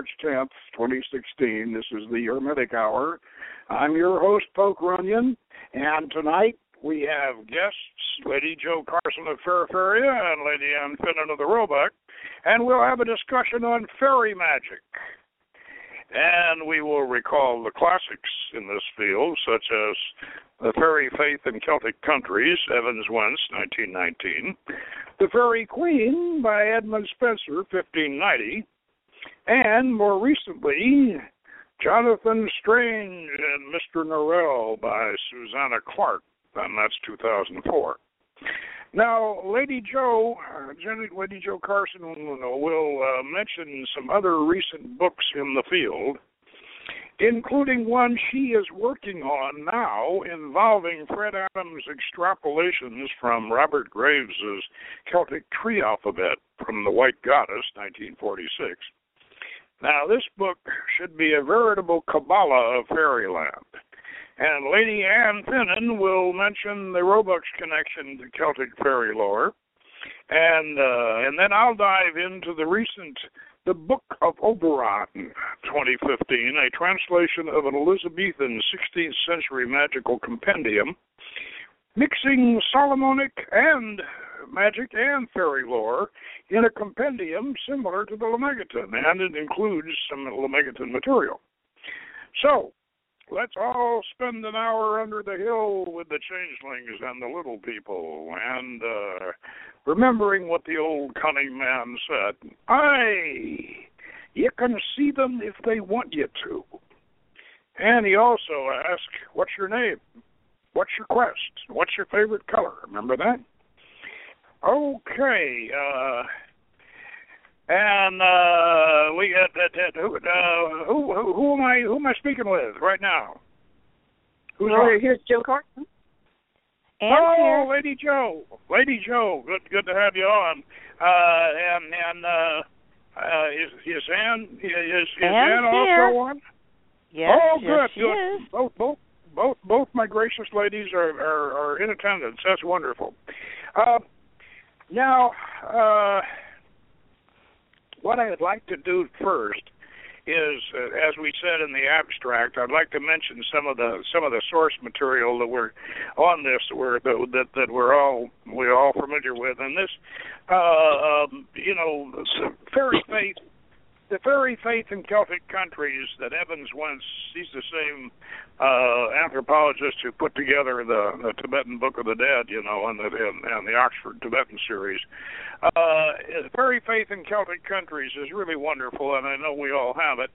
March 10th, 2016. This is the Hermetic Hour. I'm your host, Polk Runyon, and tonight we have guests, Lady Joe Carson of Feraferia and Lady Anne Finnan of the Roebuck, and we'll have a discussion on fairy magic. And we will recall the classics in this field, such as The Fairy Faith in Celtic Countries, Evans-Wentz, 1919, The Fairy Queen by Edmund Spenser, 1590, and more recently, Jonathan Strange and Mr. Norrell by Susanna Clarke, and that's 2004. Now, Lady Joe Carson will mention some other recent books in the field, including one she is working on now involving Fred Adams' extrapolations from Robert Graves' Celtic Tree Alphabet from The White Goddess, 1946. Now, this book should be a veritable Kabbalah of fairyland. And Lady Anne Finnan will mention the Roebuck's connection to Celtic fairy lore. And then I'll dive into The Book of Oberon, 2015, a translation of an Elizabethan 16th century magical compendium, mixing Solomonic and magic and fairy lore in a compendium similar to the Lemegeton, and it includes some Lemegeton material. So, let's all spend an hour under the hill with the changelings and the little people, and remembering what the old cunning man said. Aye, you can see them if they want you to. And he also asked, what's your name? What's your quest? What's your favorite color? Remember that? Okay, who am I speaking with right now? Who's here's Joe Carson. And Lady Joe, good to have you on. Is Anne also on? Yes, oh, yes, good. She is. Both my gracious ladies are in attendance. That's wonderful. Now, what I would like to do first is, as we said in the abstract, I'd like to mention some of the source material that we're on this that we're all familiar with. And this, fairy faith, the fairy faith in Celtic countries that Evans-Wentz, he's the same anthropologist who put together the Tibetan Book of the Dead, and the Oxford Tibetan series. Fairy faith in Celtic countries is really wonderful, and I know we all have it.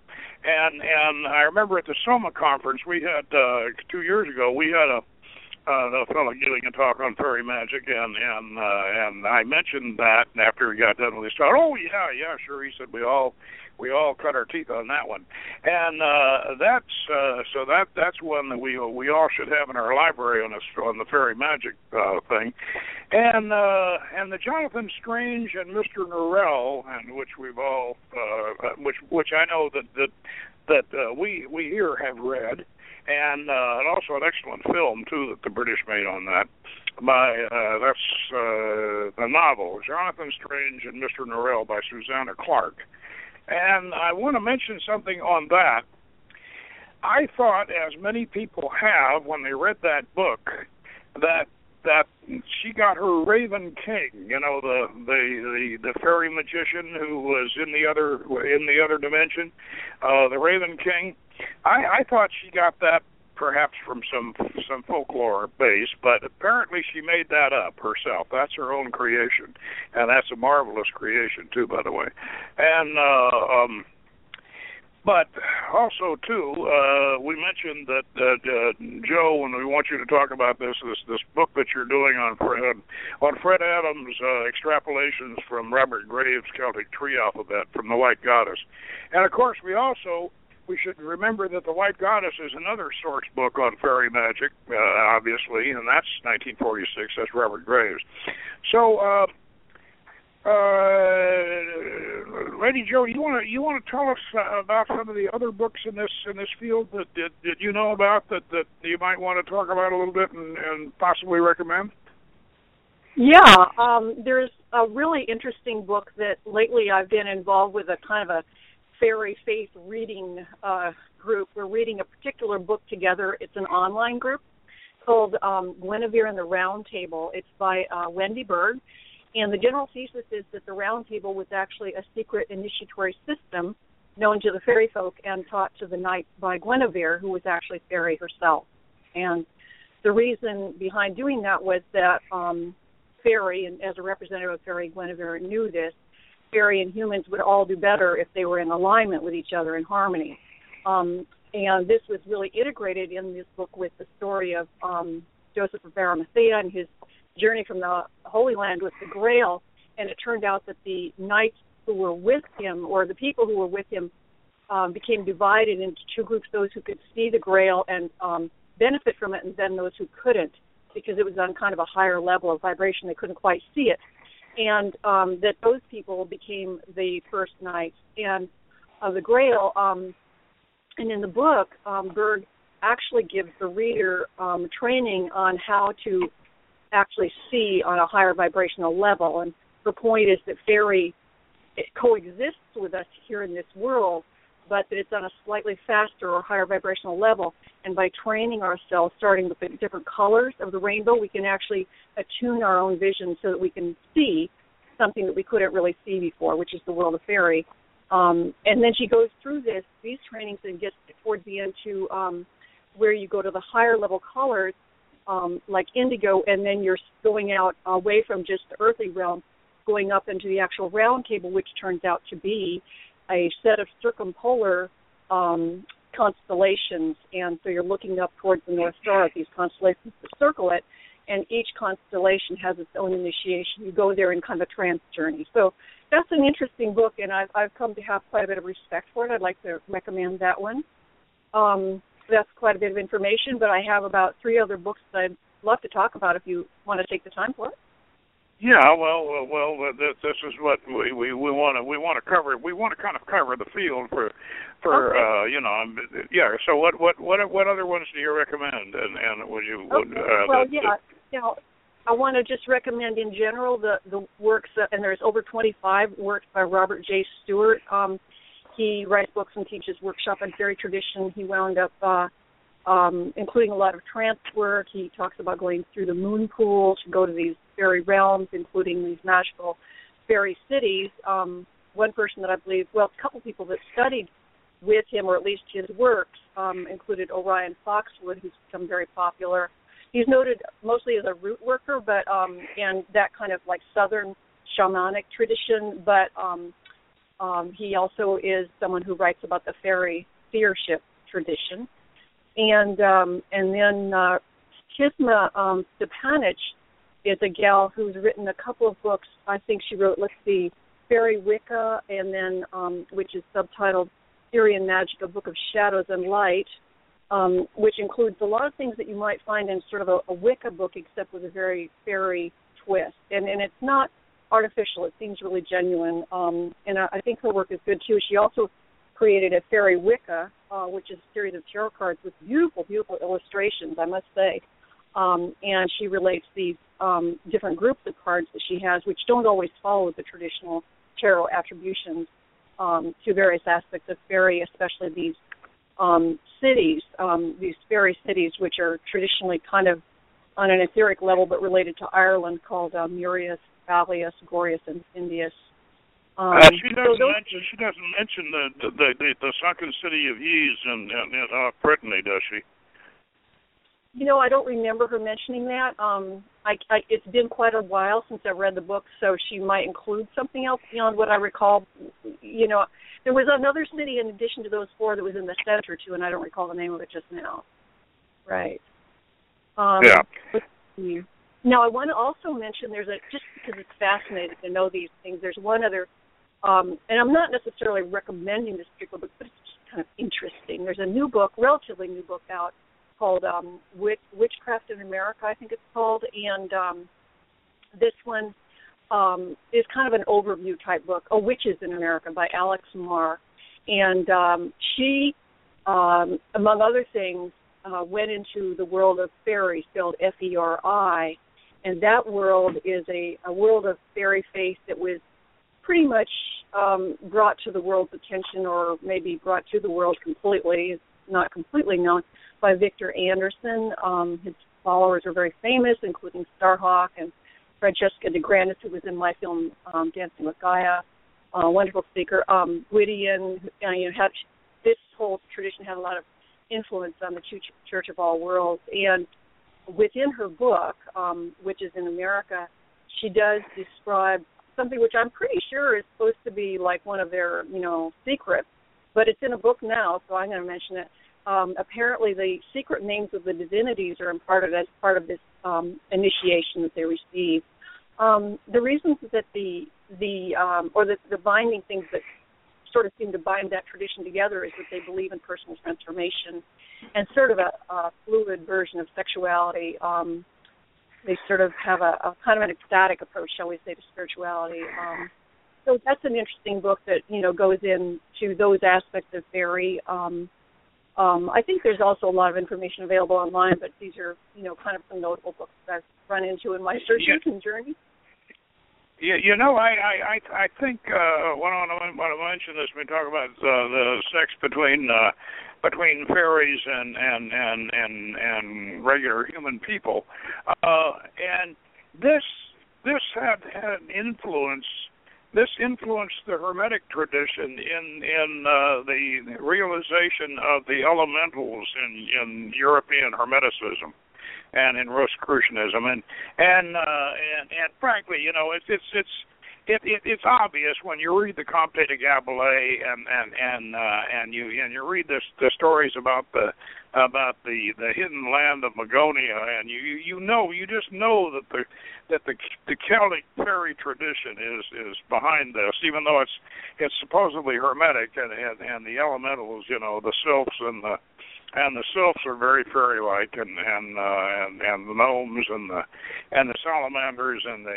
And I remember at the Soma Conference we had 2 years ago a fellow giving a talk on fairy magic, and I mentioned that after he got done with his talk. Oh yeah, sure. He said we all cut our teeth on that one, and that's one that we all should have in our library on the fairy magic thing, and the Jonathan Strange and Mr. Norrell, and which we've all which I know that we here have read. And also an excellent film, too, that the British made on that. That's a novel, Jonathan Strange and Mr. Norrell by Susanna Clarke. And I want to mention something on that. I thought, as many people have when they read that book, that she got her Raven King, the fairy magician who was in the other dimension, the Raven King. I thought she got that perhaps from some folklore base, but apparently she made that up herself. That's her own creation, and that's a marvelous creation too, by the way. And but also too, we mentioned that Joe, and we want you to talk about this book that you're doing on Fred Adams' extrapolations from Robert Graves' Celtic Tree Alphabet from The White Goddess, and of course we should remember that The White Goddess is another source book on fairy magic, obviously, and that's 1946. That's Robert Graves. So, Lady Joe, you want to tell us about some of the other books in this field that you know about that you might want to talk about a little bit and possibly recommend? Yeah, there's a really interesting book that lately I've been involved with, a kind of a Fairy Faith reading group. We're reading a particular book together. It's an online group called Guinevere and the Round Table. It's by Wendy Berg. And the general thesis is that the Round Table was actually a secret initiatory system known to the fairy folk and taught to the knights by Guinevere, who was actually fairy herself. And the reason behind doing that was that fairy, and as a representative of fairy, Guinevere knew this, fairy and humans would all do better if they were in alignment with each other in harmony. And this was really integrated in this book with the story of Joseph of Arimathea and his journey from the Holy Land with the Grail, and it turned out that the knights who were with him, or the people who were with him, became divided into two groups, those who could see the Grail and benefit from it, and then those who couldn't, because it was on kind of a higher level of vibration. They couldn't quite see it. And that those people became the first knights and the Grail. And in the book, Berg actually gives the reader training on how to actually see on a higher vibrational level. And her point is that fairy, it coexists with us here in this world, but that it's on a slightly faster or higher vibrational level. And by training ourselves, starting with the different colors of the rainbow, we can actually attune our own vision so that we can see something that we couldn't really see before, which is the world of fairy. And then she goes through these trainings and gets towards the end to where you go to the higher level colors, like indigo, and then you're going out away from just the earthly realm, going up into the actual round table, which turns out to be a set of circumpolar constellations. And so you're looking up towards the North Star at these constellations that circle it, and each constellation has its own initiation. You go there in kind of a trance journey. So that's an interesting book, and I've come to have quite a bit of respect for it. I'd like to recommend that one. That's quite a bit of information, but I have about 3 other books that I'd love to talk about if you want to take the time for it. Yeah, well. This is what we want to cover. We want to kind of cover the field for okay. Yeah. So what other ones do you recommend? And would you? Okay. Now, I want to just recommend in general the works, and there's over 25 works by Robert J Stewart. He writes books and teaches workshop on fairy tradition. He wound up including a lot of trance work. He talks about going through the moon pool to go to these fairy realms, including these magical fairy cities. One person that I believe, a couple people that studied with him, or at least his works, included Orion Foxwood, who's become very popular. He's noted mostly as a root worker, but and that kind of like southern shamanic tradition, but he also is someone who writes about the fairy seership tradition. And then Kisma Stepanich is a gal who's written a couple of books. I think she wrote, Fairy Wicca, and then which is subtitled Syrian Magic, A Book of Shadows and Light, which includes a lot of things that you might find in sort of a Wicca book, except with a very fairy twist. And it's not artificial. It seems really genuine. And I think her work is good, too. She also created a Fairy Wicca, which is a series of tarot cards with beautiful, beautiful illustrations, I must say. And she relates these different groups of cards that she has, which don't always follow the traditional tarot attributions to various aspects of fairy, especially these cities, these fairy cities, which are traditionally kind of on an etheric level but related to Ireland, called Murius, Galius, Gorius, and Indius. She doesn't mention the sunken city of Ys in Brittany, does she? You know, I don't remember her mentioning that. It's been quite a while since I've read the book, so she might include something else beyond what I recall. You know, there was another city in addition to those 4 that was in the center, too, and I don't recall the name of it just now. Right. Yeah. Let's see. Now, I want to also mention, just because it's fascinating to know these things, there's one other, and I'm not necessarily recommending this particular book, but it's just kind of interesting. There's a new book, relatively new book out, called Witchcraft in America, I think it's called, and this one is kind of an overview type book, Witches in America by Alex Marr. And she, among other things, went into the world of fairy, spelled Feri, and that world is a world of fairy faith that was pretty much brought to the world's attention, or maybe brought to the world completely. It's not completely known, by Victor Anderson. His followers are very famous, including Starhawk and Francesca de Grandis, who was in my film Dancing with Gaia, a wonderful speaker. Gwydion, this whole tradition had a lot of influence on the Church of All Worlds. And within her book, Witches in America, she does describe something which I'm pretty sure is supposed to be like one of their, secrets, but it's in a book now, so I'm going to mention it. Apparently the secret names of the divinities are imparted as part of this initiation that they receive. The reasons that the binding things that sort of seem to bind that tradition together is that they believe in personal transformation and sort of a fluid version of sexuality. They sort of have a kind of an ecstatic approach, shall we say, to spirituality. So that's an interesting book that, goes into those aspects of fairy. I think there's also a lot of information available online, but these are, kind of some notable books that I've run into in my search and journey. Yeah, I think what I mentioned this, we talk about the sex between fairies and regular human people, and this had an influence. This influenced the Hermetic tradition in the realization of the elementals in European Hermeticism and in Rosicrucianism, and frankly, it's obvious when you read the Comte de Gabalet and you read the stories about the hidden land of Magonia, and you just know that the Celtic fairy tradition is behind this, even though it's supposedly Hermetic, and the elementals, the sylphs and the sylphs are very fairy-like, and the gnomes and the salamanders and the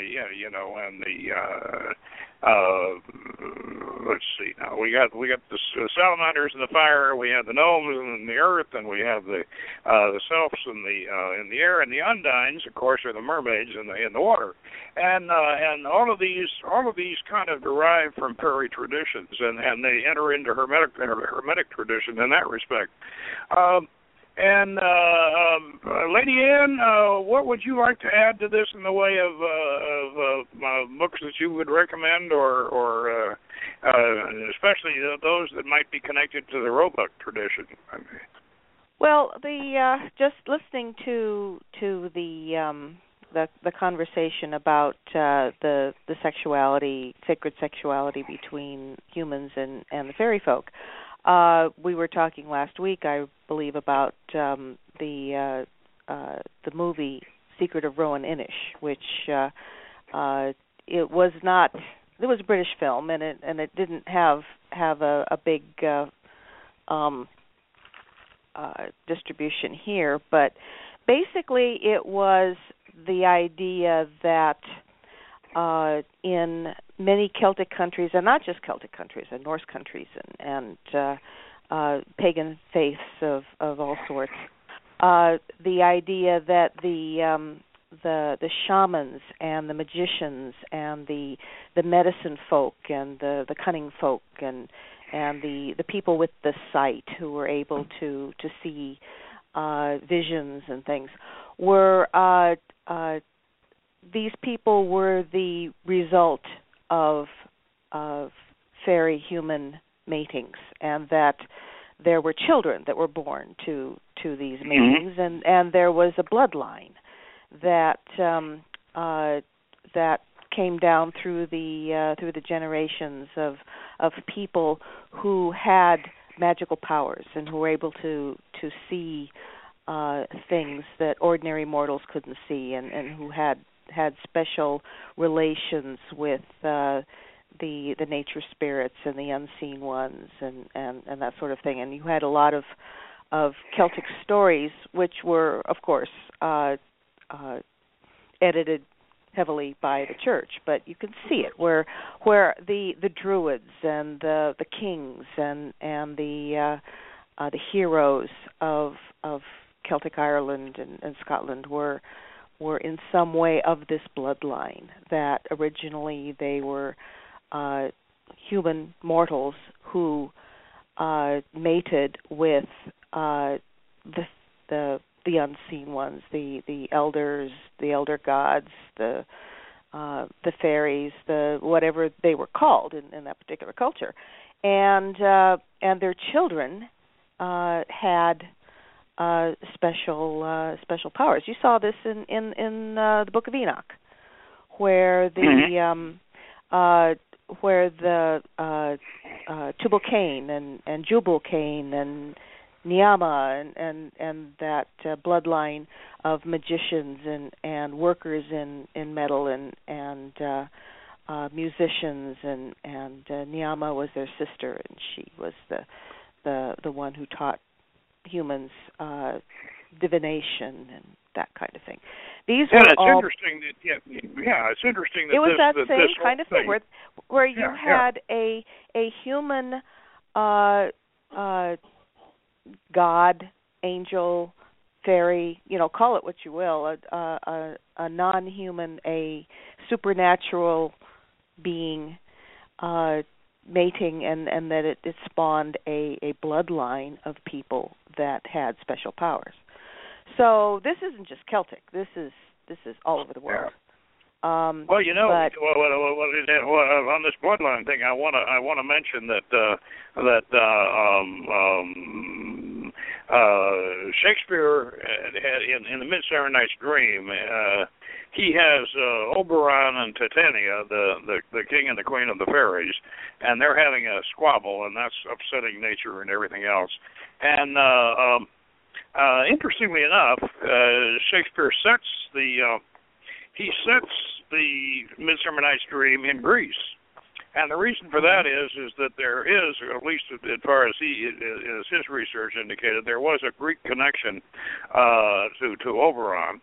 let's see now, we got the salamanders in the fire, we had the gnomes in the earth, and we have the sylphs in the air, and the undines, of course, are the mermaids in the water, and all of these kind of derive from fairy traditions, and they enter into hermetic tradition in that respect. Lady Anne, what would you like to add to this in the way of books that you would recommend, or especially those that might be connected to the Roebuck tradition? Well, just listening to the conversation about the sexuality, sacred sexuality between humans and the fairy folk. We were talking last week, I believe, about the movie Secret of Rowan Inish, which it was not. It was a British film, and it didn't have a big distribution here. But basically, it was the idea that in many Celtic countries, and not just Celtic countries, and Norse countries, and pagan faiths of all sorts, the idea that the shamans and the magicians and the medicine folk and the cunning folk and the people with the sight who were able to see visions and things were these people were the result of fairy-human matings, and that there were children that were born to these matings, and there was a bloodline that came down through the generations of people who had magical powers and who were able to see things that ordinary mortals couldn't see, and who had special relations with the nature spirits and the unseen ones and that sort of thing. And you had a lot of Celtic stories, which were, of course, edited heavily by the church, but you can see it where the druids and the kings and the heroes of Celtic Ireland and Scotland were in some way of this bloodline, that originally they were human mortals who mated with the unseen ones, the elders, the elder gods, the fairies, the whatever they were called in that particular culture, and their children had special powers. You saw this in the Book of Enoch, where the Tubal Cain and Jubal Cain and Niama and that bloodline of magicians and workers in metal and musicians and Niama was their sister, and she was the one who taught humans divination and that kind of thing. It's interesting that it was that same kind of thing where you had a human god, angel, fairy, call it what you will, a non-human, a supernatural being mating, and that it spawned a bloodline of people that had special powers. So this isn't just Celtic. This is all over the world. Well, on this bloodline thing, I want to mention that Shakespeare had in the Midsummer Night's Dream. He has Oberon and Titania, the king and the queen of the fairies, and they're having a squabble, and that's upsetting nature and everything else. And interestingly enough, Shakespeare sets the Midsummer Night's Dream in Greece, and the reason for that is that there is, or at least as far as his research indicated, there was a Greek connection to Oberon,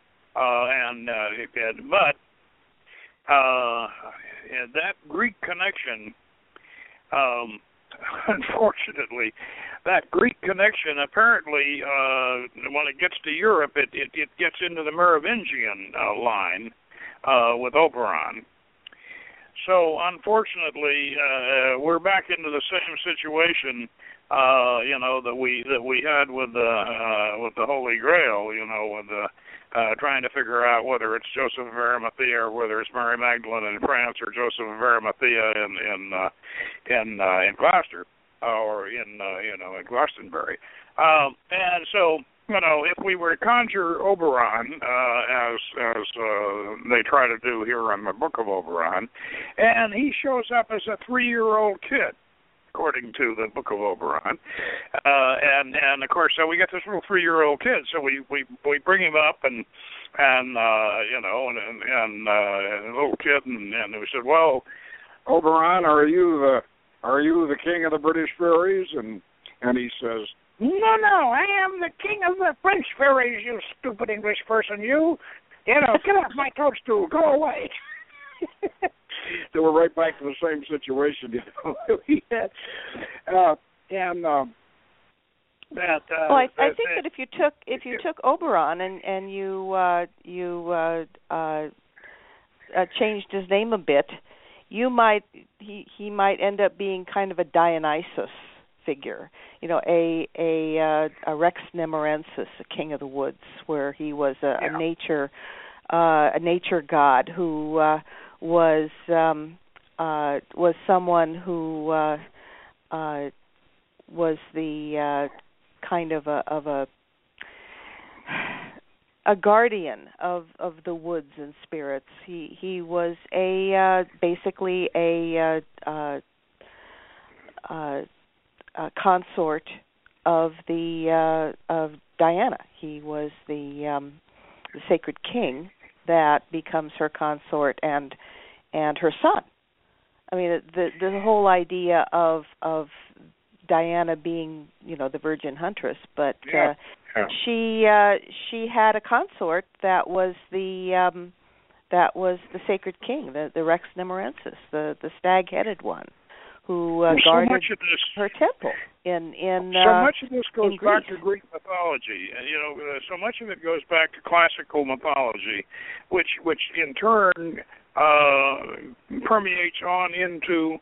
but that Greek connection, unfortunately, that Greek connection apparently, when it gets to Europe, it gets into the Merovingian line. With Oberon. So, unfortunately, we're back into the same situation, that we had with the Holy Grail, with trying to figure out whether it's Joseph of Arimathea or whether it's Mary Magdalene in France or Joseph of Arimathea in Gloucester or in Glastonbury. And so, if we were to conjure Oberon, as they try to do here on the Book of Oberon, and he shows up as a 3-year-old kid, according to the Book of Oberon, and of course, so we get this little 3-year-old kid, so we bring him up and a little kid, and we said, well, Oberon, are you the king of the British fairies? And he says, No, I am the king of the French fairies, you stupid English person, you. Get off my toadstool, go away. So we're right back to the same situation, I think that if you took Oberon and you changed his name a bit, he might end up being kind of a Dionysus figure, a Rex Nemorensis, a king of the woods, where he was a nature god who was someone who was the kind of a guardian of the woods and spirits. He was basically a consort of Diana. He was the sacred king that becomes her consort and her son. I mean, the whole idea of Diana being the virgin huntress, but she had a consort that was the sacred king, the Rex Nemorensis, the stag-headed one, who guarded her temple in much of this goes back to Greek mythology, and so much of it goes back to classical mythology, which in turn permeates on into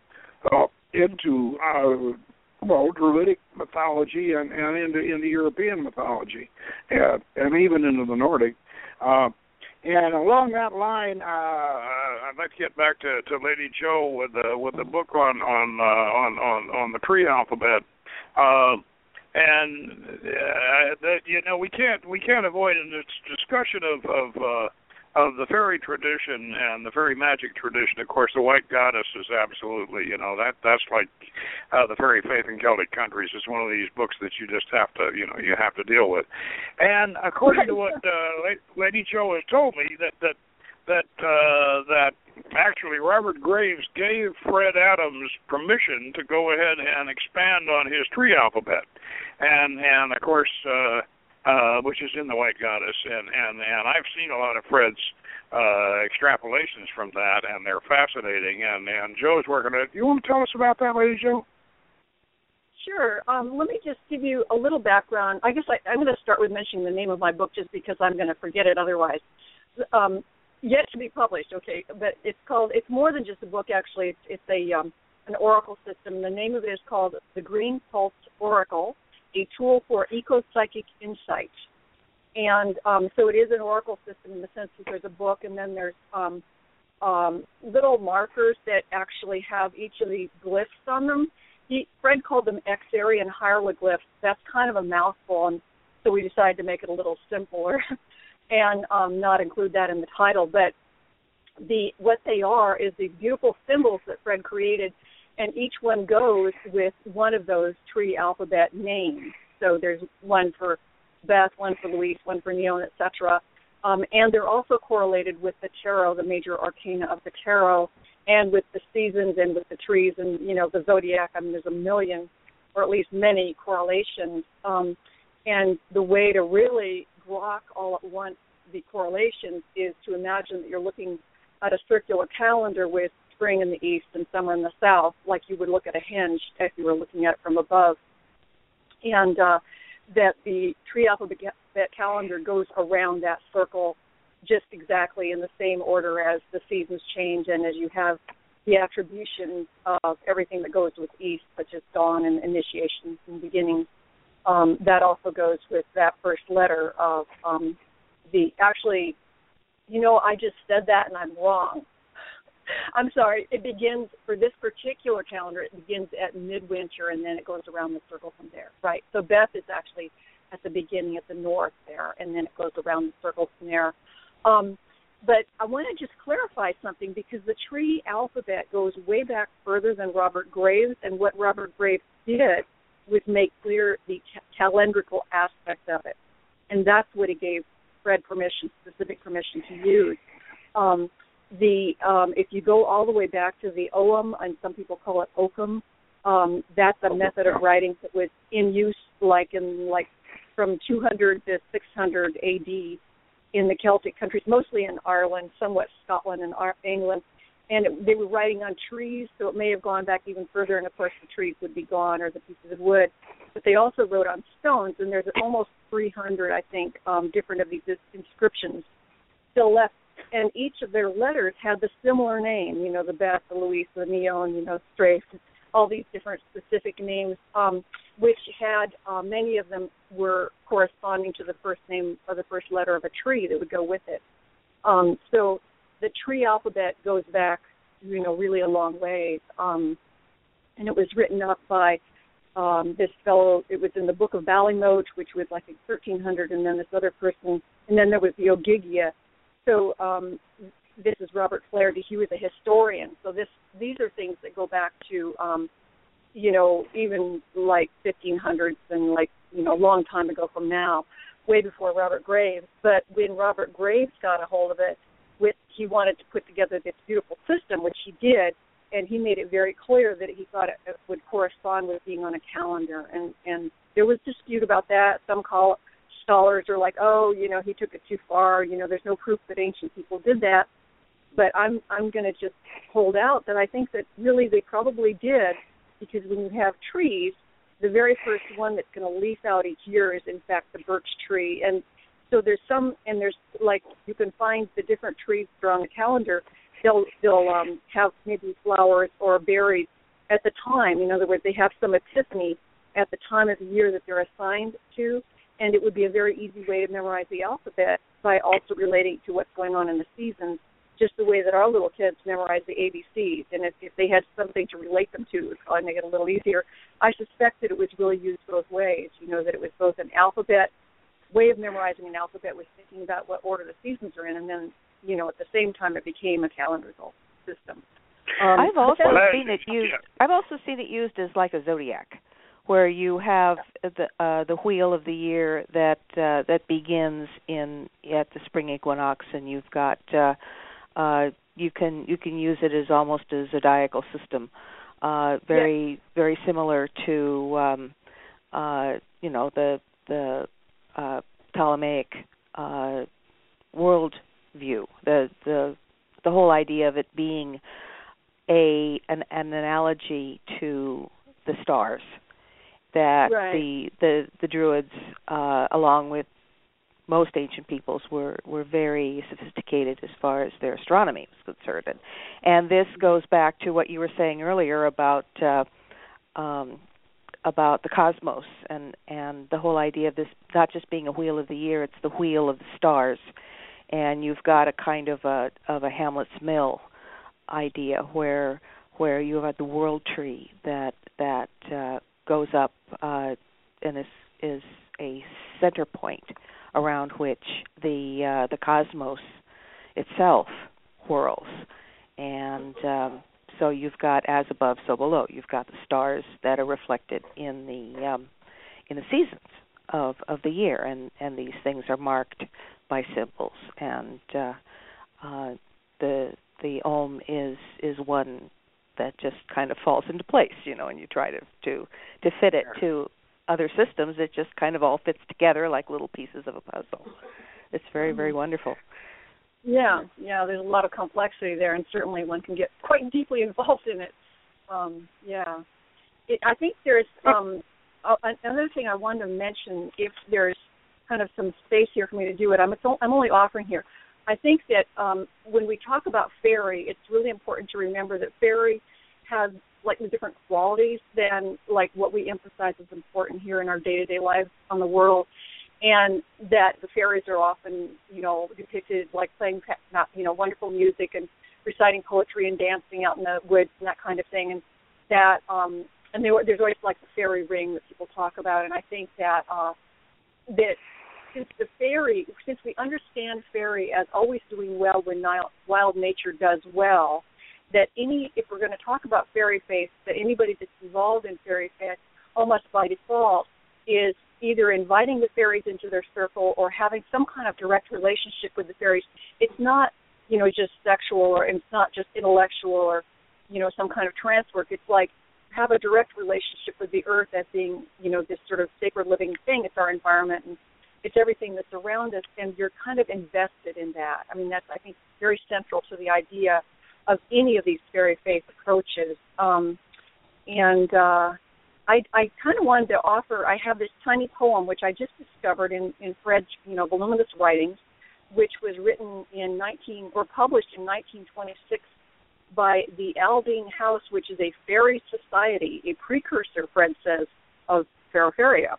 Druidic mythology and into European mythology, and even into the Nordic. And along that line, I'd like to get back to Lady Joe with the book on the tree alphabet. We can't avoid in this discussion of the fairy tradition and the fairy magic tradition. Of course, the White Goddess is absolutely, that's like The Fairy Faith in Celtic Countries. It's one of these books that you just have to, you have to deal with. And according to what Lady Jo has told me, that actually Robert Graves gave Fred Adams permission to go ahead and expand on his tree alphabet. And of course... which is in the White Goddess, and I've seen a lot of Fred's extrapolations from that, and they're fascinating. And Joe's working on it. You want to tell us about that, Lady Joe? Sure. Let me just give you a little background. I guess I'm going to start with mentioning the name of my book, just because I'm going to forget it otherwise. Yet to be published. Okay, but it's called. It's more than just a book. Actually, it's a an oracle system. The name of it is called The Green Pulse Oracle: A Tool for Eco-Psychic Insight. And so it is an oracle system in the sense that there's a book, and then there's little markers that actually have each of the glyphs on them. Fred called them Xarian hieroglyphs. That's kind of a mouthful, and so we decided to make it a little simpler and not include that in the title. But what they are is the beautiful symbols that Fred created, and each one goes with one of those tree alphabet names. So there's one for Beth, one for Luis, one for Neon, etc. And they're also correlated with the tarot, the major arcana of the tarot, and with the seasons and with the trees and, the zodiac. I mean, there's a million or at least many correlations. And the way to really block all at once the correlations is to imagine that you're looking at a circular calendar with spring in the east and summer in the south, like you would look at a hinge if you were looking at it from above, and that the tree alphabet calendar goes around that circle just exactly in the same order as the seasons change and as you have the attribution of everything that goes with east, such as dawn and initiations and beginnings. That also goes with that first letter of I just said that and I'm wrong. I'm sorry, it begins, for this particular calendar, it begins at midwinter, and then it goes around the circle from there, right? So Beth is actually at the beginning, at the north there, and then it goes around the circle from there. But I want to just clarify something, because the tree alphabet goes way back further than Robert Graves, and what Robert Graves did was make clear the calendrical aspect of it, and that's what he gave Fred specific permission to use. If you go all the way back to the Oum, and some people call it Occam, that's a method of writing that was in use like from 200 to 600 AD in the Celtic countries, mostly in Ireland, somewhat Scotland and England. And they were writing on trees, so it may have gone back even further, and of course the trees would be gone or the pieces of wood. But they also wrote on stones, and there's almost 300, I think, different of these inscriptions still left. And each of their letters had the similar name, the Beth, the Luis, the Neon, Strafe, all these different specific names, which had many of them were corresponding to the first name or the first letter of a tree that would go with it. So the tree alphabet goes back, really a long ways. And it was written up by this fellow. It was in the Book of Ballymote, which was, I think, 1300, and then this other person. And then there was the Ogygia. So this is Robert Flaherty. He was a historian. So these are things that go back to, even like 1500s and a long time ago from now, way before Robert Graves. But when Robert Graves got a hold of it, he wanted to put together this beautiful system, which he did, and he made it very clear that he thought it would correspond with being on a calendar. And there was dispute about that. Some call it, scholars are like, he took it too far. There's no proof that ancient people did that. But I'm going to just hold out that I think that really they probably did, because when you have trees, the very first one that's going to leaf out each year is, in fact, the birch tree. And so there's you can find the different trees that are on the calendar they'll have maybe flowers or berries at the time. In other words, they have some epiphany at the time of the year that they're assigned to, and it would be a very easy way to memorize the alphabet by also relating to what's going on in the seasons, just the way that our little kids memorize the ABCs. And if they had something to relate them to, it would probably make it a little easier. I suspect that it was really used both ways, you know, that it was both an alphabet, way of memorizing an alphabet was thinking about what order the seasons are in, and then, you know, at the same time it became a calendrical system. I've also seen it used as like a zodiac, where you have the wheel of the year that begins at the spring equinox, and you've got you can use it as almost a zodiacal system, very similar to the Ptolemaic world view. The whole idea of it being an analogy to the stars. That right. the Druids, along with most ancient peoples, were very sophisticated as far as their astronomy was concerned. And this goes back to what you were saying earlier about the cosmos and the whole idea of this not just being a wheel of the year, it's the wheel of the stars. And you've got a kind of a Hamlet's Mill idea where you have the world tree that goes up and is a center point around which the cosmos itself whirls, and so you've got as above, so below. You've got the stars that are reflected in the seasons of the year, and these things are marked by symbols. And the Om is one that just kind of falls into place, you know, and you try to fit it to other systems. It just kind of all fits together like little pieces of a puzzle. It's very, very wonderful. Yeah, there's a lot of complexity there, and certainly one can get quite deeply involved in it. I think there's another thing I wanted to mention, if there's kind of some space here for me to do it. I'm only offering here. I think that when we talk about fairy, it's really important to remember that fairy has slightly different qualities than like what we emphasize is important here in our day-to-day lives on the world, and that the fairies are often, you know, depicted like playing, you know, wonderful music and reciting poetry and dancing out in the woods and that kind of thing, and that and there's always like the fairy ring that people talk about, and I think that since we understand fairy as always doing well when wild nature does well, that if we're going to talk about fairy faith, that anybody that's involved in fairy faith almost by default is either inviting the fairies into their circle or having some kind of direct relationship with the fairies. It's not, you know, just sexual, or it's not just intellectual, or, you know, some kind of trance work. It's like have a direct relationship with the earth as being, you know, this sort of sacred living thing. It's our environment, and it's everything that's around us, and you're kind of invested in that. I mean, that's, I think, very central to the idea of any of these fairy faith approaches. I kind of wanted to offer, I have this tiny poem, which I just discovered in Fred's, you know, voluminous writings, which was written published in 1926 by the Aldine House, which is a fairy society, a precursor, Fred says, of Feraferia.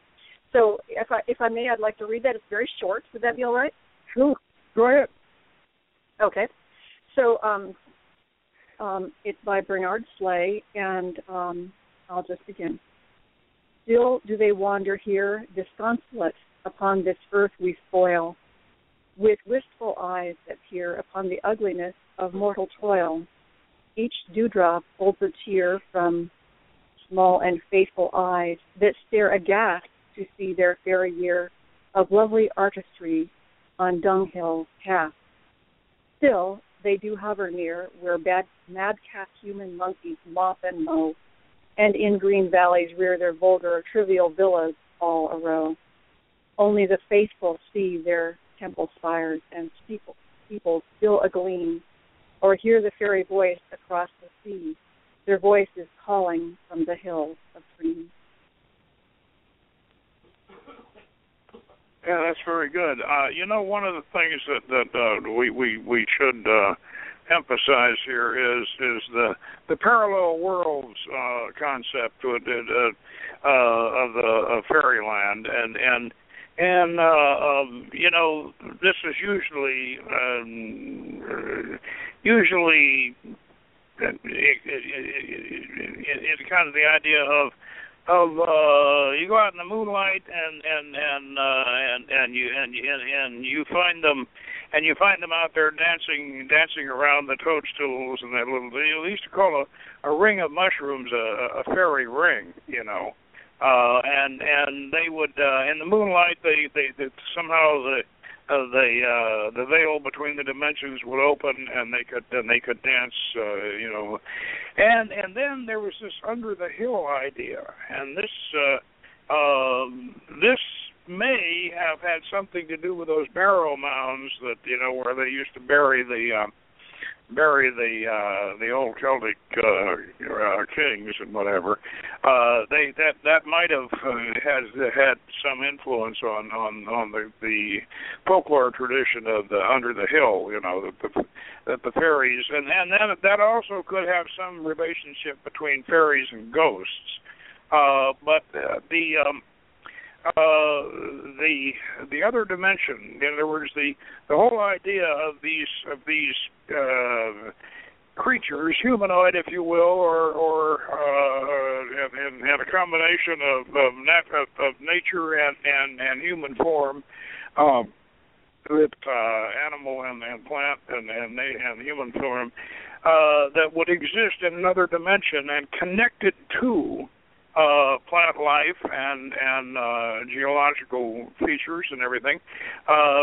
So if I may, I'd like to read that. It's very short. Would that be all right? Sure. Go ahead. Okay. So it's by Bernard Slay, and I'll just begin. Still do they wander here, disconsolate, upon this earth we spoil, with wistful eyes that peer upon the ugliness of mortal toil. Each dewdrop holds a tear from small and faithful eyes that stare aghast to see their fairy year of lovely artistry on dunghills cast. Still, they do hover near where bad madcap human monkeys mop and mow, and in green valleys rear their vulgar, trivial villas all arow. Only the faithful see their temple spires and steeples still agleam, or hear the fairy voice across the sea. Their voice is calling from the hills of dreams. Yeah, that's very good. You know, one of the things that we should emphasize here is the parallel worlds concept of the fairyland, and you know, this is usually it's kind of the idea of you go out in the moonlight and you find them out there dancing around the toadstools and that little. They used to call a ring of mushrooms a fairy ring, you know, and they would in the moonlight they somehow the veil between the dimensions would open, and they could dance, you know, and then there was this under the hill idea, and this may have had something to do with those barrow mounds that, you know, where they used to bury the old Celtic kings and whatever. That might have had some influence on the folklore tradition of the under the hill, you know, the fairies, and that also could have some relationship between fairies and ghosts. But the other dimension, in other words, the whole idea of these creatures, humanoid, if you will, or and a combination of nature and human form, with animal and plant and human form, that would exist in another dimension and connected to plant life and geological features and everything,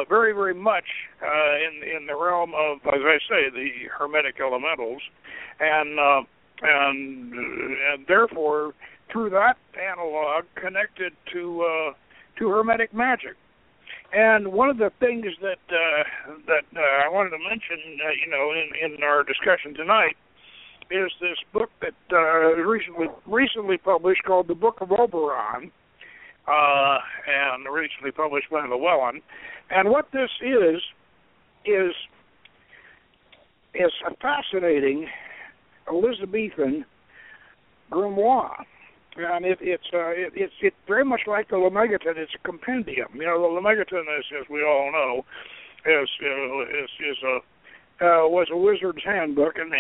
very, very much in the realm of, as I say, the hermetic elementals, and therefore through that analog connected to hermetic magic. And one of the things that I wanted to mention, you know, in our discussion tonight, is this book that recently published called The Book of Oberon, and recently published by Llewellyn. And what this is a fascinating Elizabethan grimoire. And it's very much like the Lemegeton. It's a compendium. You know, the Lemegeton, as we all know, was a wizard's handbook, and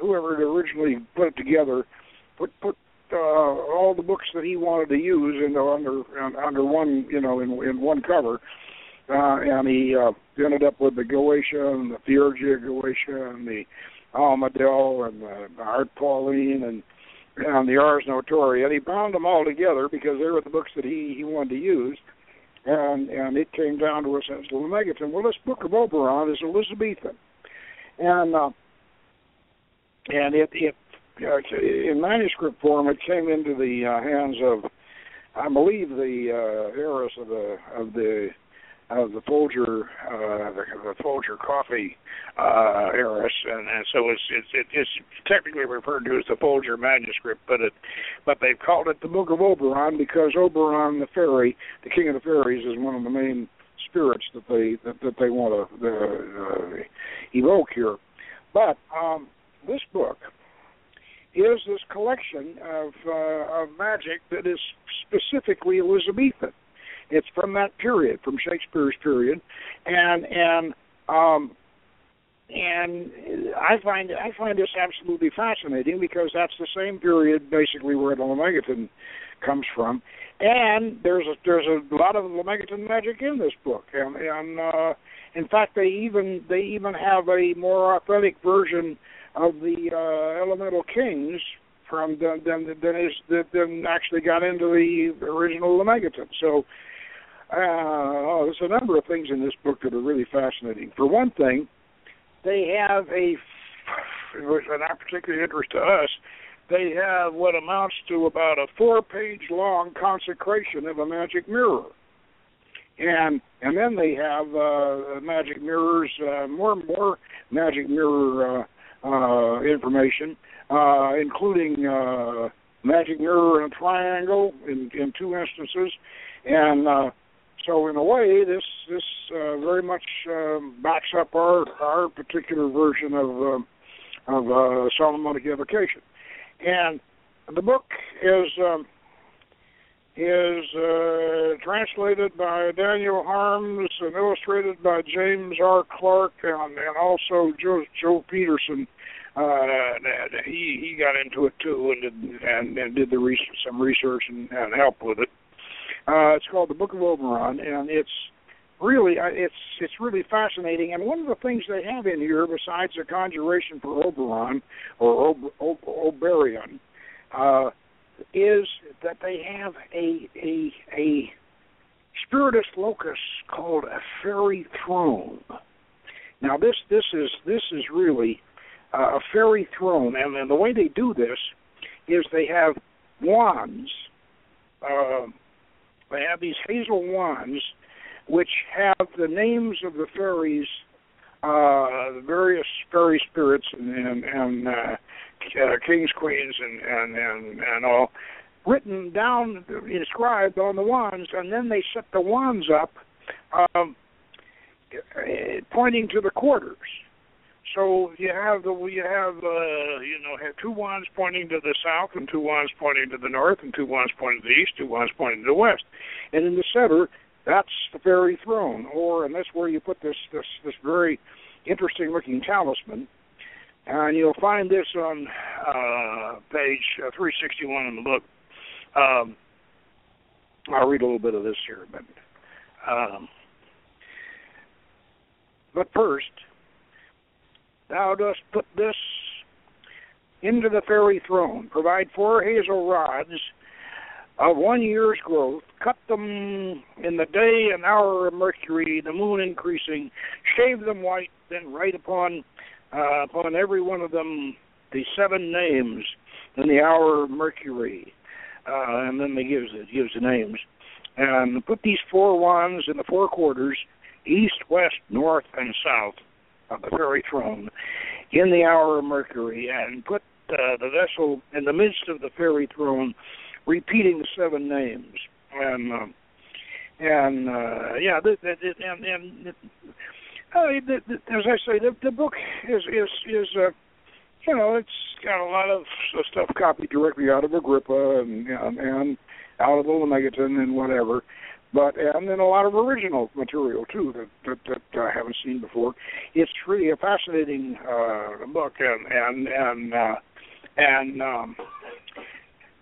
whoever had originally put it together put all the books that he wanted to use under one, you know, in one cover, and he ended up with the Galicia and the Theurgia Galicia and the Almadel and the Art Pauline and the Ars Notoria. And he bound them all together because they were the books that he wanted to use. And it came down to us as Lemegeton. Well, this Book of Oberon is Elizabethan, and it in manuscript form it came into the hands of, I believe, the heiress of the Folger Folger Coffee heiress, and so it's technically referred to as the Folger manuscript, but they've called it the Book of Oberon because Oberon the fairy, the king of the fairies, is one of the main spirits that they want to evoke here. But this book is this collection of magic that is specifically Elizabethan. It's from that period, from Shakespeare's period, and I find this absolutely fascinating because that's the same period basically where the Lemegeton comes from, and there's a lot of Lemegeton magic in this book, and in fact they even have a more authentic version of the Elemental Kings from than actually got into the original Lemegeton. So. There's a number of things in this book that are really fascinating. For one thing, they have not particularly interest to us, they have what amounts to about a 4-page-long consecration of a magic mirror. And then they have magic mirrors, more magic mirror information, including magic mirror in a triangle in two instances. And so in a way, this this very much backs up our particular version of Solomonic evocation. And the book is translated by Daniel Harms and illustrated by James R. Clark and also Joe Peterson. He got into it too and did the research and helped with it. It's called The Book of Oberon, and it's really fascinating. And one of the things they have in here, besides a conjuration for Oberon or Oberion, is that they have a spiritist locus called a fairy throne. Now this is really a fairy throne, and the way they do this is they have wands. They have these hazel wands, which have the names of the fairies, the various fairy spirits, and kings, queens, and all, written down, inscribed on the wands, and then they set the wands up, pointing to the quarters. So you have two wands pointing to the south, and two wands pointing to the north, and two wands pointing to the east, two wands pointing to the west, and in the center, that's the fairy throne, and that's where you put this very interesting looking talisman, and you'll find this on page 361 in the book. I'll read a little bit of this here, but first. Thou dost put this into the fairy throne. Provide 4 hazel rods of 1 year's growth. Cut them in the day and hour of Mercury, the moon increasing. Shave them white, then write upon every one of them the 7 names in the hour of Mercury. And then it gives the names. And put these 4 wands in the 4 quarters, east, west, north, and south, of the fairy throne, in the hour of Mercury, and put the vessel in the midst of the fairy throne, repeating the 7 names. As I say, the book is you know, it's got a lot of stuff copied directly out of Agrippa and out of the Lemegeton and whatever. And then a lot of original material, too, that I haven't seen before. It's really a fascinating book, and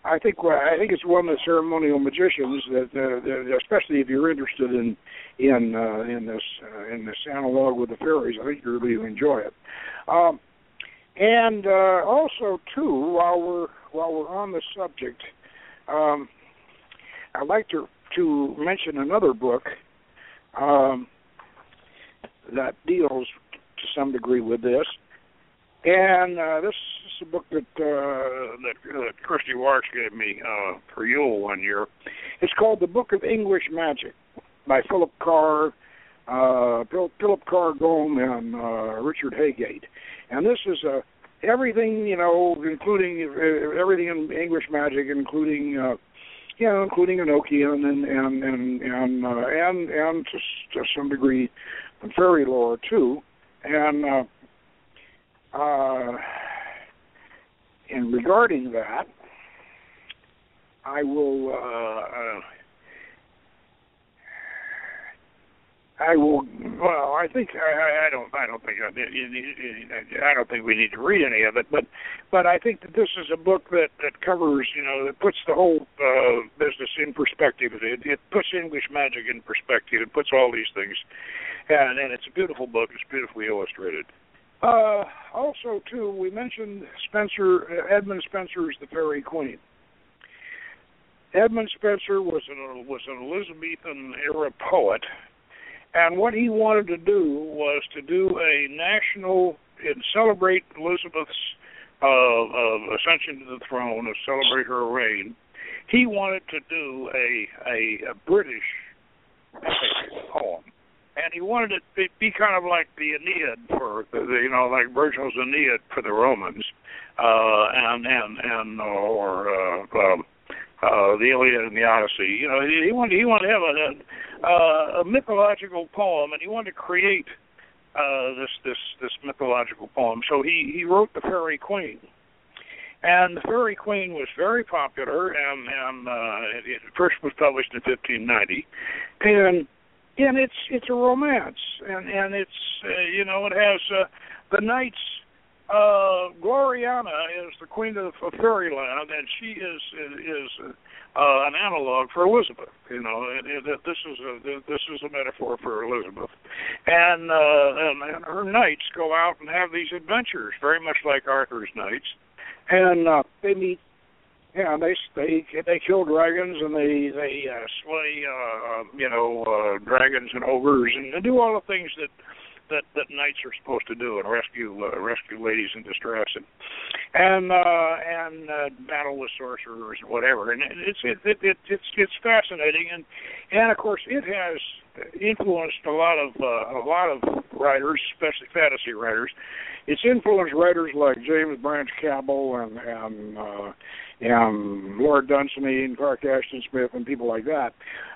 I think it's one of the ceremonial magicians that especially if you're interested in this analog with the fairies, I think you'll really enjoy it. Also, too, while we're on the subject, I'd like to mention another book that deals to some degree with this, and this is a book that Christy Warsh gave me for Yule one year. It's called The Book of English Magic by Philip Carr-Gomm and Richard Haygate, and this is everything, you know, including everything in English magic, including. Including Enochian and to some degree fairy lore too, and regarding that, I will I don't think we need to read any of it, but I think that this is a book that covers, you know, that puts the whole business in perspective. It puts English magic in perspective. It puts all these things, and it's a beautiful book. It's beautifully illustrated. Also, too, we mentioned Edmund Spenser's The Fairy Queen. Edmund Spenser was an Elizabethan era poet. And what he wanted to do was to do a national, and celebrate Elizabeth's of ascension to the throne, and celebrate her reign. He wanted to do a British poem, and he wanted it to be kind of like the Aeneid for, you know, like Virgil's Aeneid for the Romans, the Iliad and the Odyssey. You know, he wanted to have a mythological poem, and he wanted to create this mythological poem. So he wrote The Fairy Queen. And The Fairy Queen was very popular, and it first was published in 1590. And it's a romance, and it's it has the knights. Gloriana is the queen of fairyland, and she is an analog for Elizabeth. You know, this is a metaphor for Elizabeth, and her knights go out and have these adventures, very much like Arthur's knights, and they meet. Yeah, they kill dragons and they slay dragons and ogres and they do all the things that knights are supposed to do and rescue ladies in distress and battle with sorcerers and whatever, and it's fascinating, and of course it has influenced a lot of writers, especially fantasy writers. It's influenced writers like James Branch Cabell and Lord Dunsany and Clark Ashton Smith and people like that.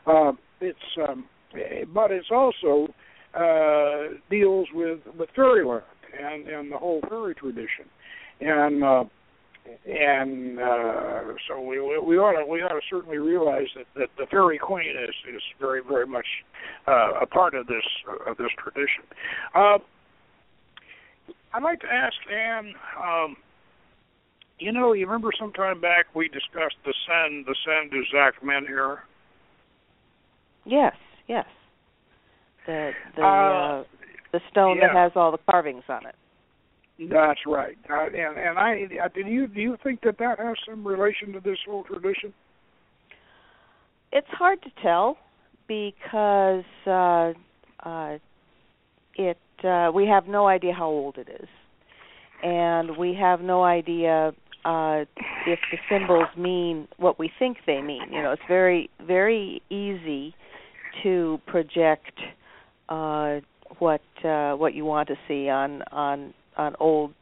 But it's also deals with fairyland and the whole fairy tradition, and so we ought to certainly realize that the Fairy Queen is very very much a part of this tradition. I'd like to ask Anne. You remember some time back we discussed the Sen du Sacrement here. Yes. The stone that has all the carvings on it. That's right. And I do you think that has some relation to this whole tradition? It's hard to tell because we have no idea how old it is, and we have no idea if the symbols mean what we think they mean. You know, it's very very easy to project what you want to see on old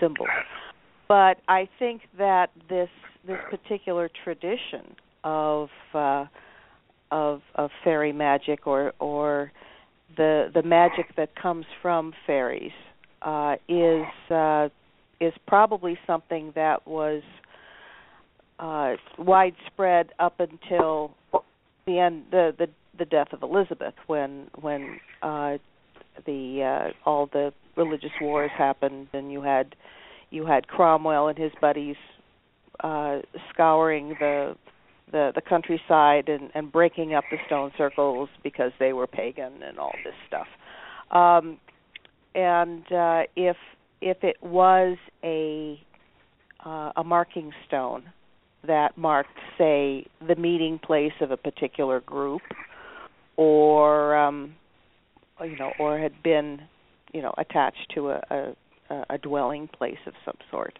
symbols, but I think that this particular tradition of fairy magic or the magic that comes from fairies is probably something that was widespread up until the end the death of Elizabeth, when all the religious wars happened, and you had Cromwell and his buddies scouring the countryside and breaking up the stone circles because they were pagan and all this stuff. If it was a marking stone that marked, say, the meeting place of a particular group, or had been, attached to a dwelling place of some sort.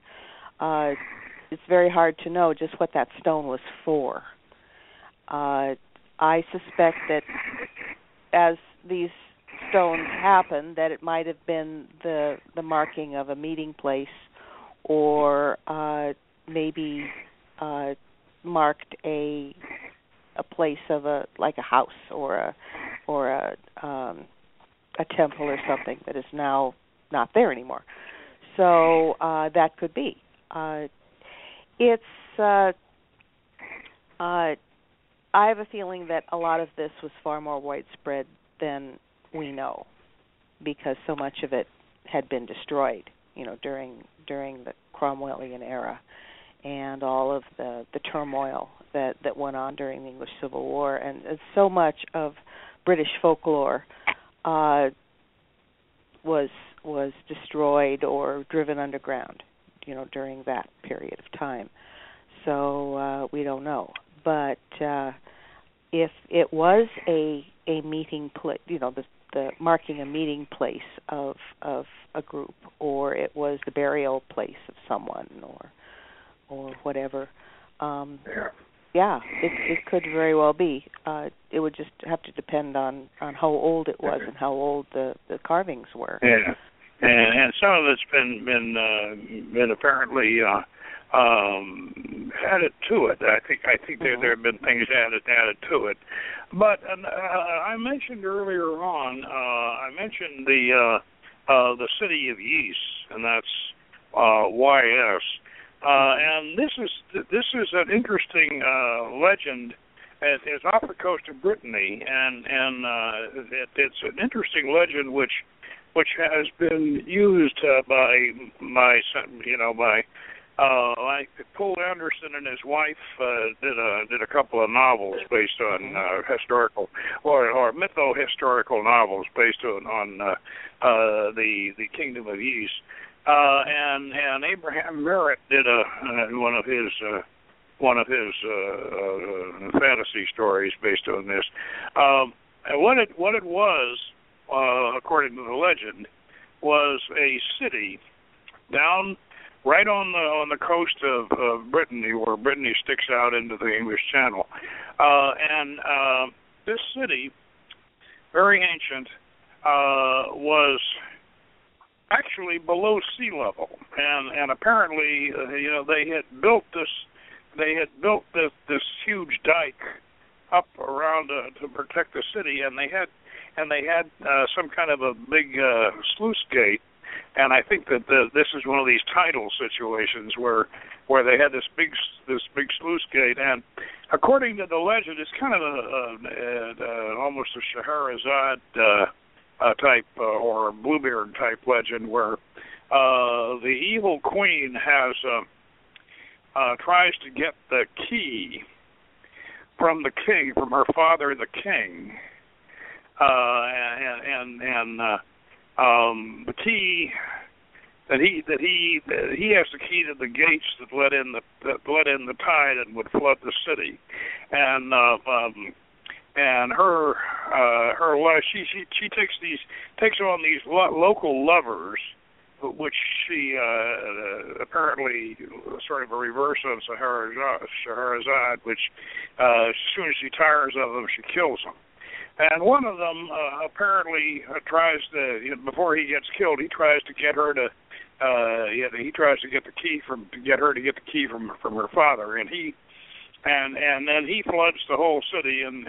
It's very hard to know just what that stone was for. I suspect that as these stones happen, that it might have been the marking of a meeting place, or maybe marked a place of like a house or a temple or something that is now not there anymore. So that could be. I have a feeling that a lot of this was far more widespread than we know, because so much of it had been destroyed, during the Cromwellian era and all of the turmoil that went on during the English Civil War, and so much of British folklore was destroyed or driven underground, during that period of time. So we don't know, but if it was a meeting place, the marking a meeting place of a group, or it was the burial place of someone, or whatever. Yeah, it could very well be. It would just have to depend on how old it was and how old the carvings were. Yeah, and some of it's been apparently added to it. I think there have been things added to it. But I mentioned earlier on, the city of Yeast, and that's Y.S. And this is an interesting legend. It's off the coast of Brittany, and it's an interesting legend which has been used by Paul Anderson and his wife did a couple of novels based on historical or mytho-historical novels based on the Kingdom of Yeast, and Abraham Merritt did one of his fantasy stories based on this. And what it was, according to the legend, was a city down right on the coast of Brittany, where Brittany sticks out into the English Channel. And this city, very ancient, was actually below sea level, and apparently, they had built this. They had built this huge dike up around to protect the city, and they had some kind of a big sluice gate. And I think that this is one of these tidal situations where they had this big sluice gate. And according to the legend, it's kind of a almost a Scheherazade type or Bluebeard type legend where the evil queen has. Tries to get the key from her father, the king, and the key that he has the key to the gates that let in the tide and would flood the city, and her life she takes on these local lovers. Which she apparently sort of a reverse of Scheherazade, which as soon as she tires of them, she kills them. And one of them apparently tries to, before he gets killed, he tries to get her to. He tries to get the key from her father, and then he floods the whole city and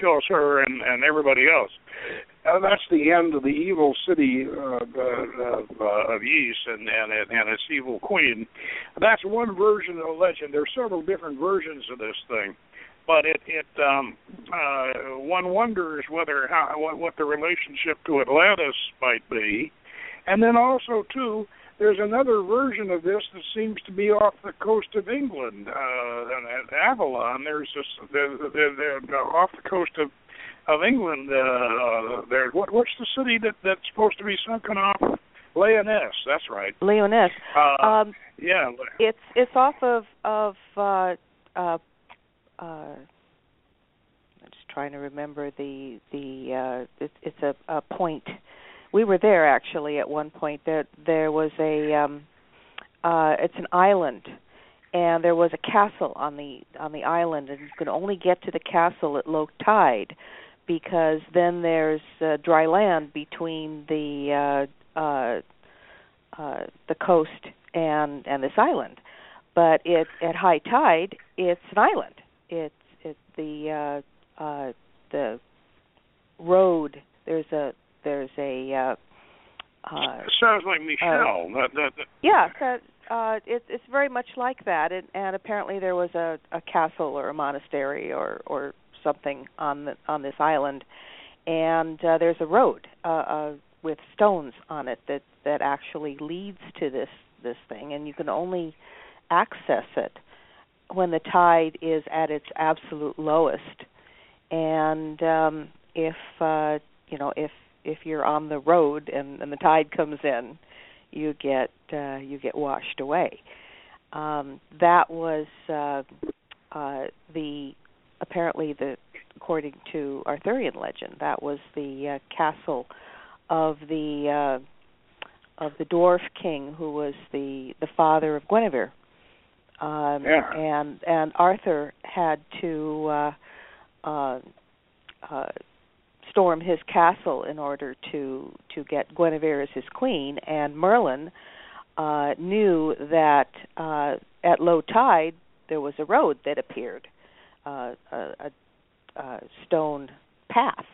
kills her and everybody else. And that's the end of the evil city of Yeast and its evil queen. That's one version of the legend. There are several different versions of this thing, but it one wonders what the relationship to Atlantis might be, and then also too. There's another version of this that seems to be off the coast of England, at Avalon. They're off the coast of England. What's the city that's supposed to be sunken off? Lyonesse. That's right. Lyonesse. Yeah. It's off of I'm just trying to remember the it's a point. We were there actually at one point. There was a it's an island, and there was a castle on the island, and you could only get to the castle at low tide, because then there's dry land between the coast and this island. But at high tide, it's an island. It's the road. There's a sounds like Michelle. Yeah, it's very much like that, and apparently there was a castle or a monastery or something on this island, and there's a road with stones on it that actually leads to this thing, and you can only access it when the tide is at its absolute lowest, and if you're on the road and the tide comes in, you get washed away. That was according to Arthurian legend, that was the castle of the dwarf king who was the father of Guinevere. And Arthur had to storm his castle in order to get Guinevere as his queen, and Merlin knew that at low tide there was a road that appeared, a stone path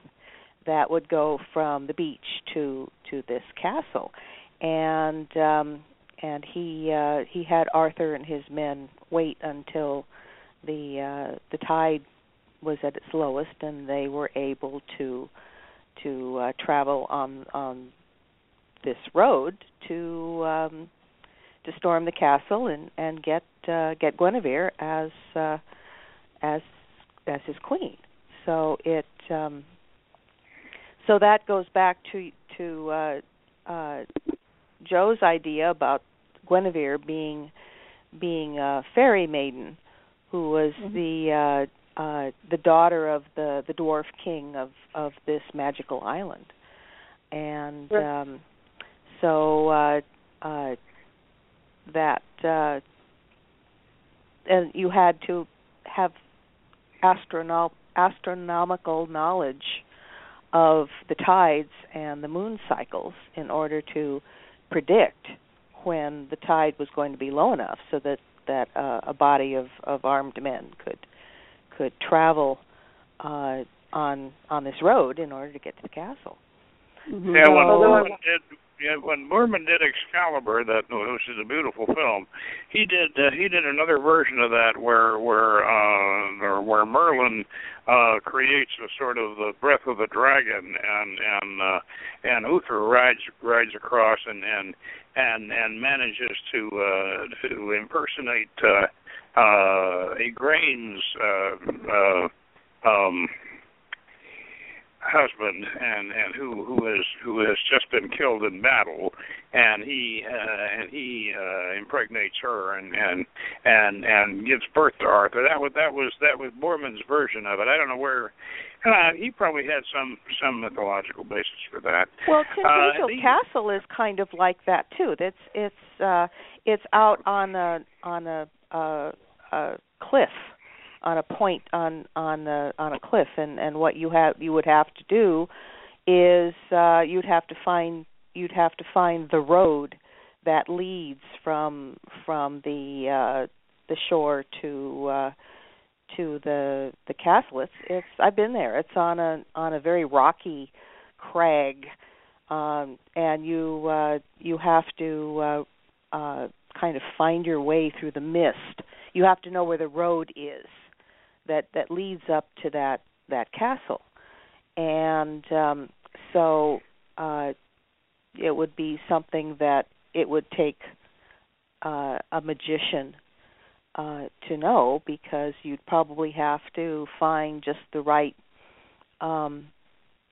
that would go from the beach to this castle, and he had Arthur and his men wait until the tide was at its lowest, and they were able to travel on this road to storm the castle and get Guinevere as his queen. So it so that goes back to Joe's idea about Guinevere being a fairy maiden who was the daughter of the dwarf king of this magical island, and and you had to have astronomical knowledge of the tides and the moon cycles in order to predict when the tide was going to be low enough so that a body of armed men could travel on this road in order to get to the castle. Mm-hmm. Yeah, when Moorman did Excalibur, which is a beautiful film, he did another version of that where Merlin creates a sort of the breath of the dragon, and Uther rides across and manages to impersonate Igraine's husband, and who has just been killed in battle, and he impregnates her and gives birth to Arthur. That was Borman's version of it. I don't know where. He probably had some mythological basis for that. Well, Tintagel Castle is kind of like that too. It's out on a cliff. On a point on a cliff, and what you would have to do is you'd have to find the road that leads from the shore to the castle. It's I've been there. It's on a very rocky crag, and you have to kind of find your way through the mist. You have to know where the road is that leads up to that castle, and so it would be something that it would take a magician to know, because you'd probably have to find just the right.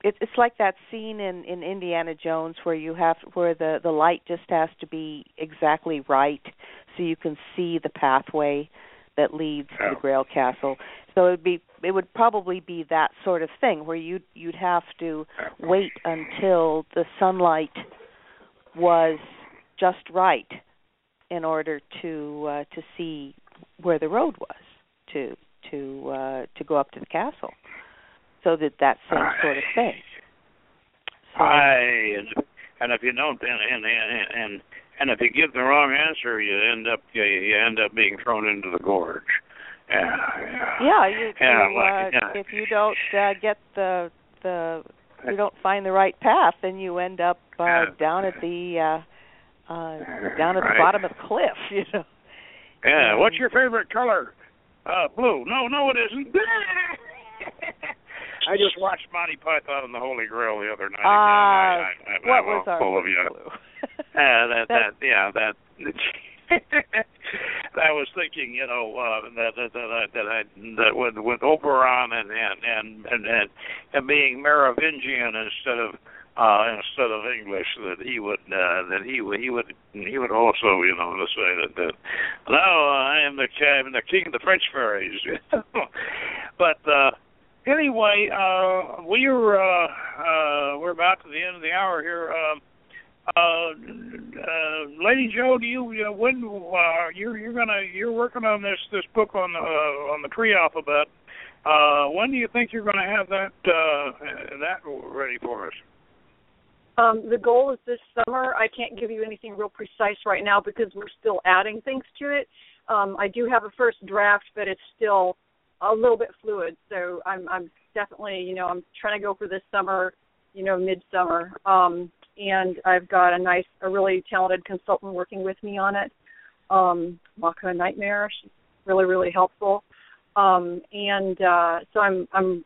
It's like that scene in Indiana Jones where the light just has to be exactly right so you can see the pathway that leads to the Grail Castle. So it would probably be that sort of thing where you'd have to wait until the sunlight was just right in order to see where the road was to go up to the castle. So that same sort of thing. So, and if you don't, and if you give the wrong answer, you end up being thrown into the gorge. If you don't get the you don't find the right path, then you end up down at the bottom of the cliff. You know. Yeah. What's your favorite color? Blue. No, it isn't. I just watched Monty Python and the Holy Grail the other night. I was thinking, that with Oberon and being Merovingian instead of English, that he would also say that no, I am the king of the French fairies, but. Anyway, we're about to the end of the hour here. Lady Joe, do you when you're working on this book on the tree alphabet? When do you think you're going to have that ready for us? The goal is this summer. I can't give you anything real precise right now because we're still adding things to it. I do have a first draft, but it's still a little bit fluid. So I'm definitely, I'm trying to go for this summer, midsummer. And I've got a really talented consultant working with me on it, Maka Nightmare. She's really, really helpful. So I'm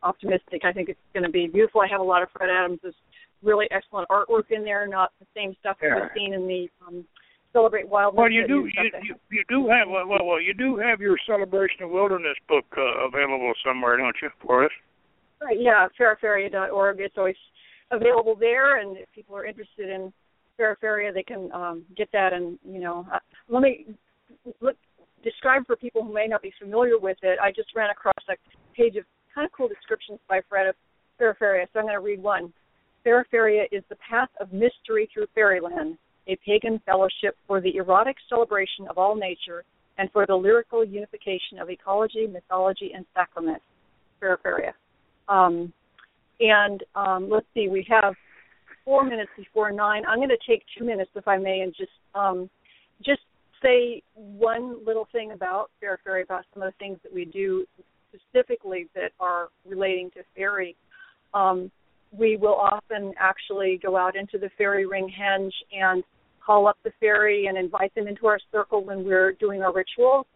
optimistic. I think it's going to be beautiful. I have a lot of Fred Adams' really excellent artwork in there, not the same stuff that's seen in the Celebrate Wildness. Well, you do have your Celebration of Wilderness book available somewhere, don't you, for us? Right. Yeah, Feraferia.org. It's always available there, and if people are interested in Feraferia, they can get that. And let me describe for people who may not be familiar with it. I just ran across a page of kind of cool descriptions by Fred of Feraferia, so I'm going to read one. Feraferia is the path of mystery through fairyland, a pagan fellowship for the erotic celebration of all nature and for the lyrical unification of ecology, mythology, and sacrament. Feraferia. Let's see, we have 4 minutes before 9. I'm going to take 2 minutes, if I may, and just say one little thing about Feraferia, about some of the things that we do specifically that are relating to fairy. We will often actually go out into the fairy ring henge and call up the fairy and invite them into our circle when we're doing our rituals.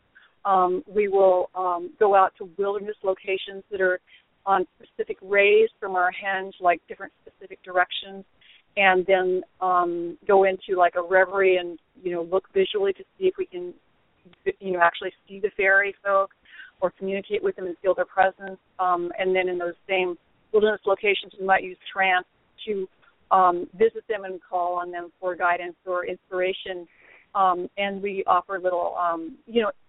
We will go out to wilderness locations that are on specific rays from our henge, like different specific directions, and then go into like a reverie and, look visually to see if we can, actually see the fairy folk or communicate with them and feel their presence. And then in those same wilderness locations, we might use trance to visit them and call on them for guidance or inspiration. And we offer little,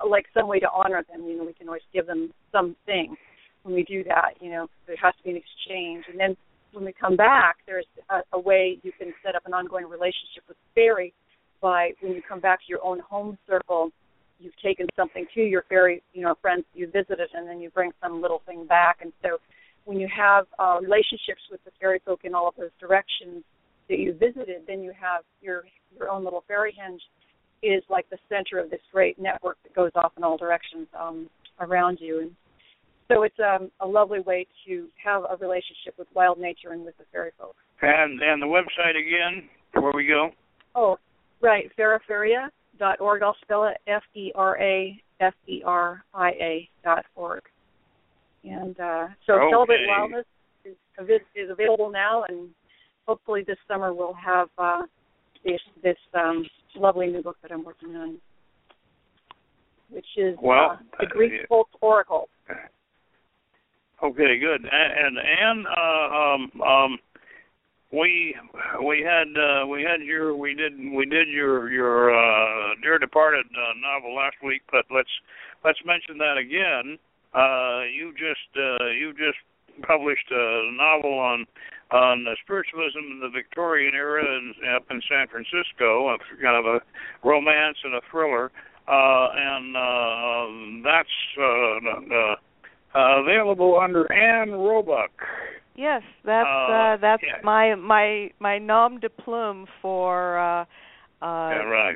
like some way to honor them. We can always give them something when we do that. There has to be an exchange. And then when we come back, there's a way you can set up an ongoing relationship with the fairy by when you come back to your own home circle, you've taken something to your fairy, friends you visited, and then you bring some little thing back. And so when you have relationships with the fairy folk in all of those directions that you visited, then you have your own little fairy henge is like the center of this great network that goes off in all directions around you. And so it's a lovely way to have a relationship with wild nature and with the fairy folk. And the website again, where we go? Oh, right, Feraferia.org. I'll spell it Feraferia.org. And Celebrate Wildness is available now, and hopefully this summer we'll have this lovely new book that I'm working on, which is The Greek Folk Oracle. Okay, good. And we did your Dear Departed novel last week, but let's mention that again. You just published a novel on the spiritualism in the Victorian era up in San Francisco, kind of a romance and a thriller, and that's available under Anne Roebuck. Yes, that's my nom de plume for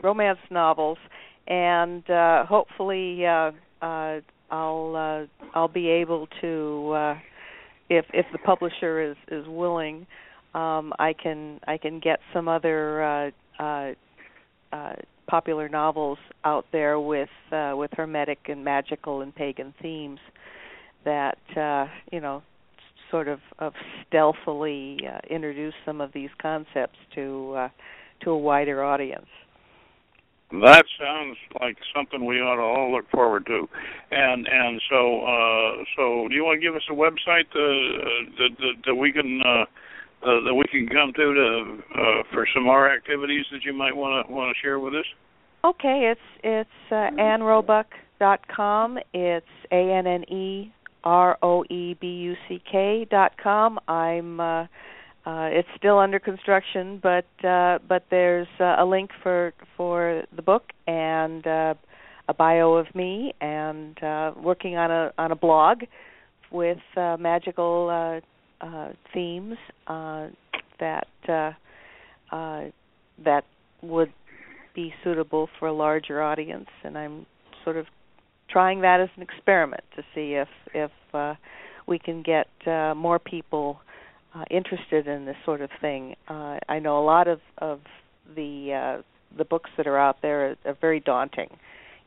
romance novels, and hopefully. I'll be able to if the publisher is willing, I can get some other popular novels out there with hermetic and magical and pagan themes that sort of stealthily introduce some of these concepts to a wider audience. That sounds like something we ought to all look forward to, and so do you want to give us a website that we can come to for some more activities that you might want to share with us? Okay, it's AnneRoebuck.com. It's AnneRoebuck.com. I'm. It's still under construction, but there's a link for the book and a bio of me, and working on a blog with magical themes that that would be suitable for a larger audience, and I'm sort of trying that as an experiment to see if we can get more people interested in this sort of thing. I know a lot of the books that are out there are very daunting.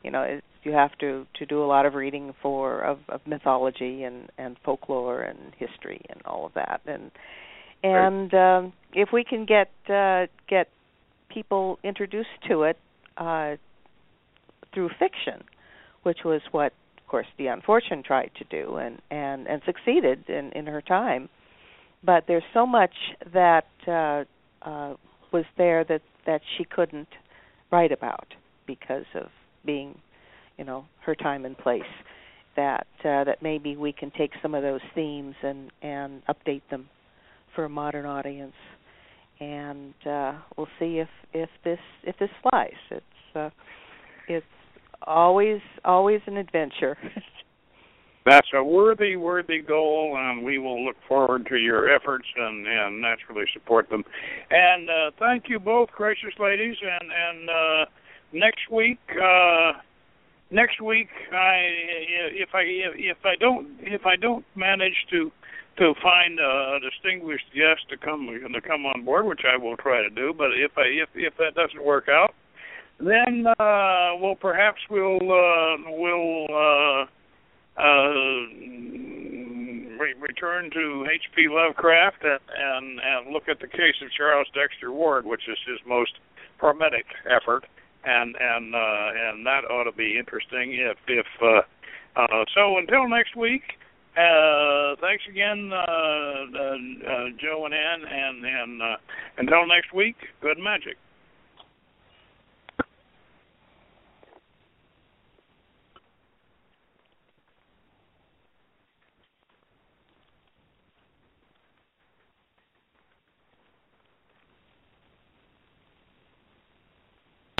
You know, you have to do a lot of reading of mythology and folklore and history and all of that. And right. If we can get people introduced to it through fiction, which was what, of course, Dionne Fortune tried to do and succeeded in her time. But there's so much that was there that she couldn't write about because of being, you know, her time and place. That maybe we can take some of those themes and update them for a modern audience, and we'll see if this flies. It's always an adventure. That's a worthy goal, and we will look forward to your efforts and naturally support them. And thank you both, gracious ladies. And next week, if I don't manage to find a distinguished guest to come on board, which I will try to do, but if that doesn't work out, then we'll return to H.P. Lovecraft and look at the case of Charles Dexter Ward, which is his most hermetic effort, and that ought to be interesting. So until next week, thanks again, Joe and Ann, and until next week, good magic.